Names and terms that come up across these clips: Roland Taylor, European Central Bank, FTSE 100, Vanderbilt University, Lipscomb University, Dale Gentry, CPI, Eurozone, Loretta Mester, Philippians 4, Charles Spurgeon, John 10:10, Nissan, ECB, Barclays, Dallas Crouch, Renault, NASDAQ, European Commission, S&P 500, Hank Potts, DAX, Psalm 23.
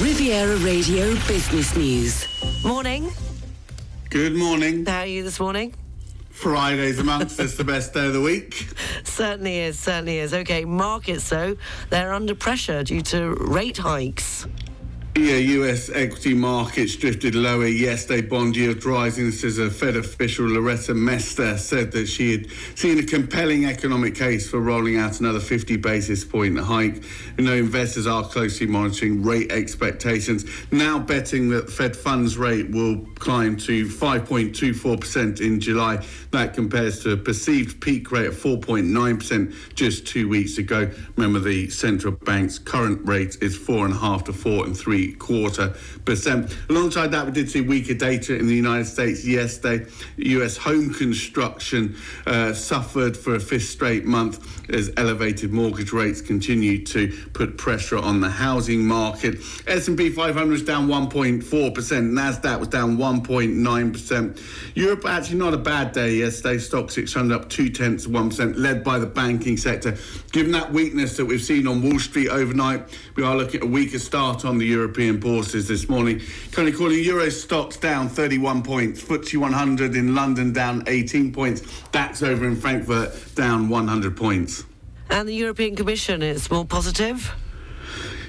Riviera Radio Business News. Morning. Good morning. How are you this morning? Friday's amongst us the best day of the week. Certainly is, certainly is. Okay, markets though, they're under pressure due to rate hikes. Yeah, US equity markets drifted lower yesterday. Bond yields rising. This is a Fed official, Loretta Mester, said that she had seen a compelling economic case for rolling out another 50 basis point hike. You know, investors are closely monitoring rate expectations, now betting that Fed funds rate will climb to 5.24% in July. That compares to a perceived peak rate of 4.9% just 2 weeks ago. Remember, the central bank's current rate is 4.5 to 4.75%. Alongside that, we did see weaker data in the United States yesterday. US home construction suffered for a fifth straight month as elevated mortgage rates continue to put pressure on the housing market. S&P 500 was down 1.4%. NASDAQ was down 1.9%. Europe, actually not a bad day yesterday. Stock 600 up 0.2%, led by the banking sector. Given that weakness that we've seen on Wall Street overnight, we are looking at a weaker start on the European bourses this morning. Currently calling Euro stocks down 31 points. FTSE 100 in London down 18 points. DAX over in Frankfurt down 100 points. And the European Commission is more positive.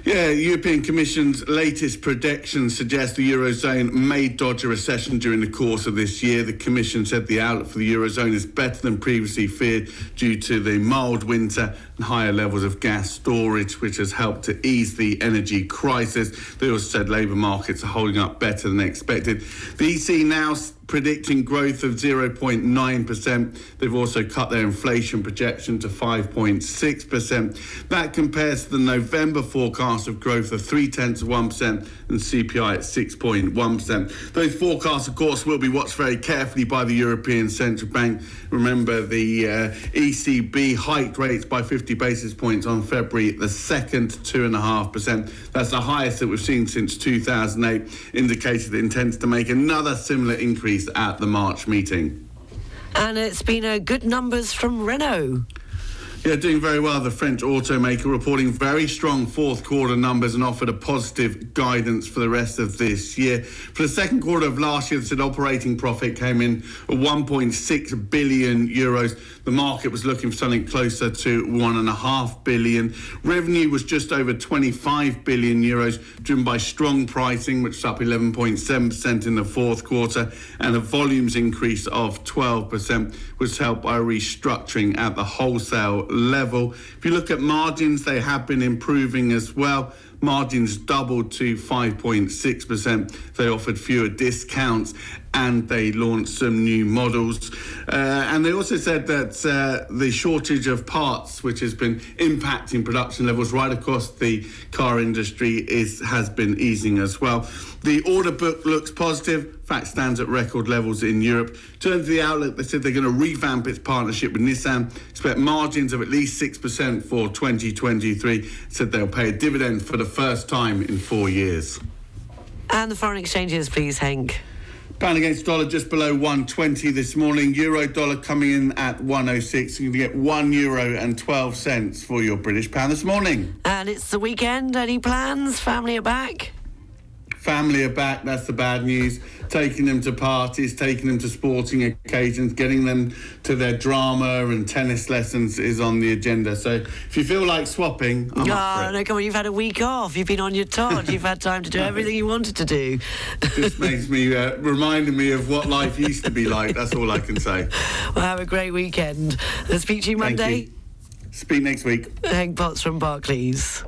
Yeah, the European Commission's latest predictions suggest the Eurozone may dodge a recession during the course of this year. The Commission said the outlook for the Eurozone is better than previously feared due to the mild winter and higher levels of gas storage, which has helped to ease the energy crisis. They also said labour markets are holding up better than expected. The EC now predicting growth of 0.9%. They've also cut their inflation projection to 5.6%. That compares to the November forecast of growth of 0.3% and CPI at 6.1%. Those forecasts, of course, will be watched very carefully by the European Central Bank. Remember, the ECB hiked rates by 50 basis points on February the 2nd to 2.5%. That's the highest that we've seen since 2008, indicated it intends to make another similar increase at the March meeting. And it's been good numbers from Renault. Yeah, doing very well. The French automaker reporting very strong fourth quarter numbers and offered a positive guidance for the rest of this year. For the second quarter of last year, they said operating profit came in at 1.6 billion euros. The market was looking for something closer to 1.5 billion. Revenue was just over 25 billion euros, driven by strong pricing, which is up 11.7% in the fourth quarter, and a volumes increase of 12%, was helped by restructuring at the wholesale level. If you look at margins, they have been improving as well. Margins doubled to 5.6%. They offered fewer discounts and they launched some new models. And they also said that the shortage of parts, which has been impacting production levels right across the car industry, has been easing as well. The order book looks positive. Fact stands at record levels in Europe. In terms of the outlook, they said they're going to revamp its partnership with Nissan. Expect margins of at least 6% for 2023. Said they'll pay a dividend for the first time in 4 years. And the foreign exchanges, please, Hank. Pound against dollar just below 120 this morning. Euro dollar coming in at 106. You're going to get €1.12 for your British pound this morning. And it's the weekend. Any plans? Family are back? Family are back. That's the bad news. Taking them to parties, taking them to sporting occasions, getting them to their drama and tennis lessons is on the agenda. So if you feel like swapping, I'm up for it. No, come on, you've had a week off. You've been on your tod. You've had time to do everything you wanted to do. This makes me, reminding me of what life used to be like. That's all I can say. Well, have a great weekend. I'll speak to you Monday. Thank you. Speak next week. Hank Potts from Barclays.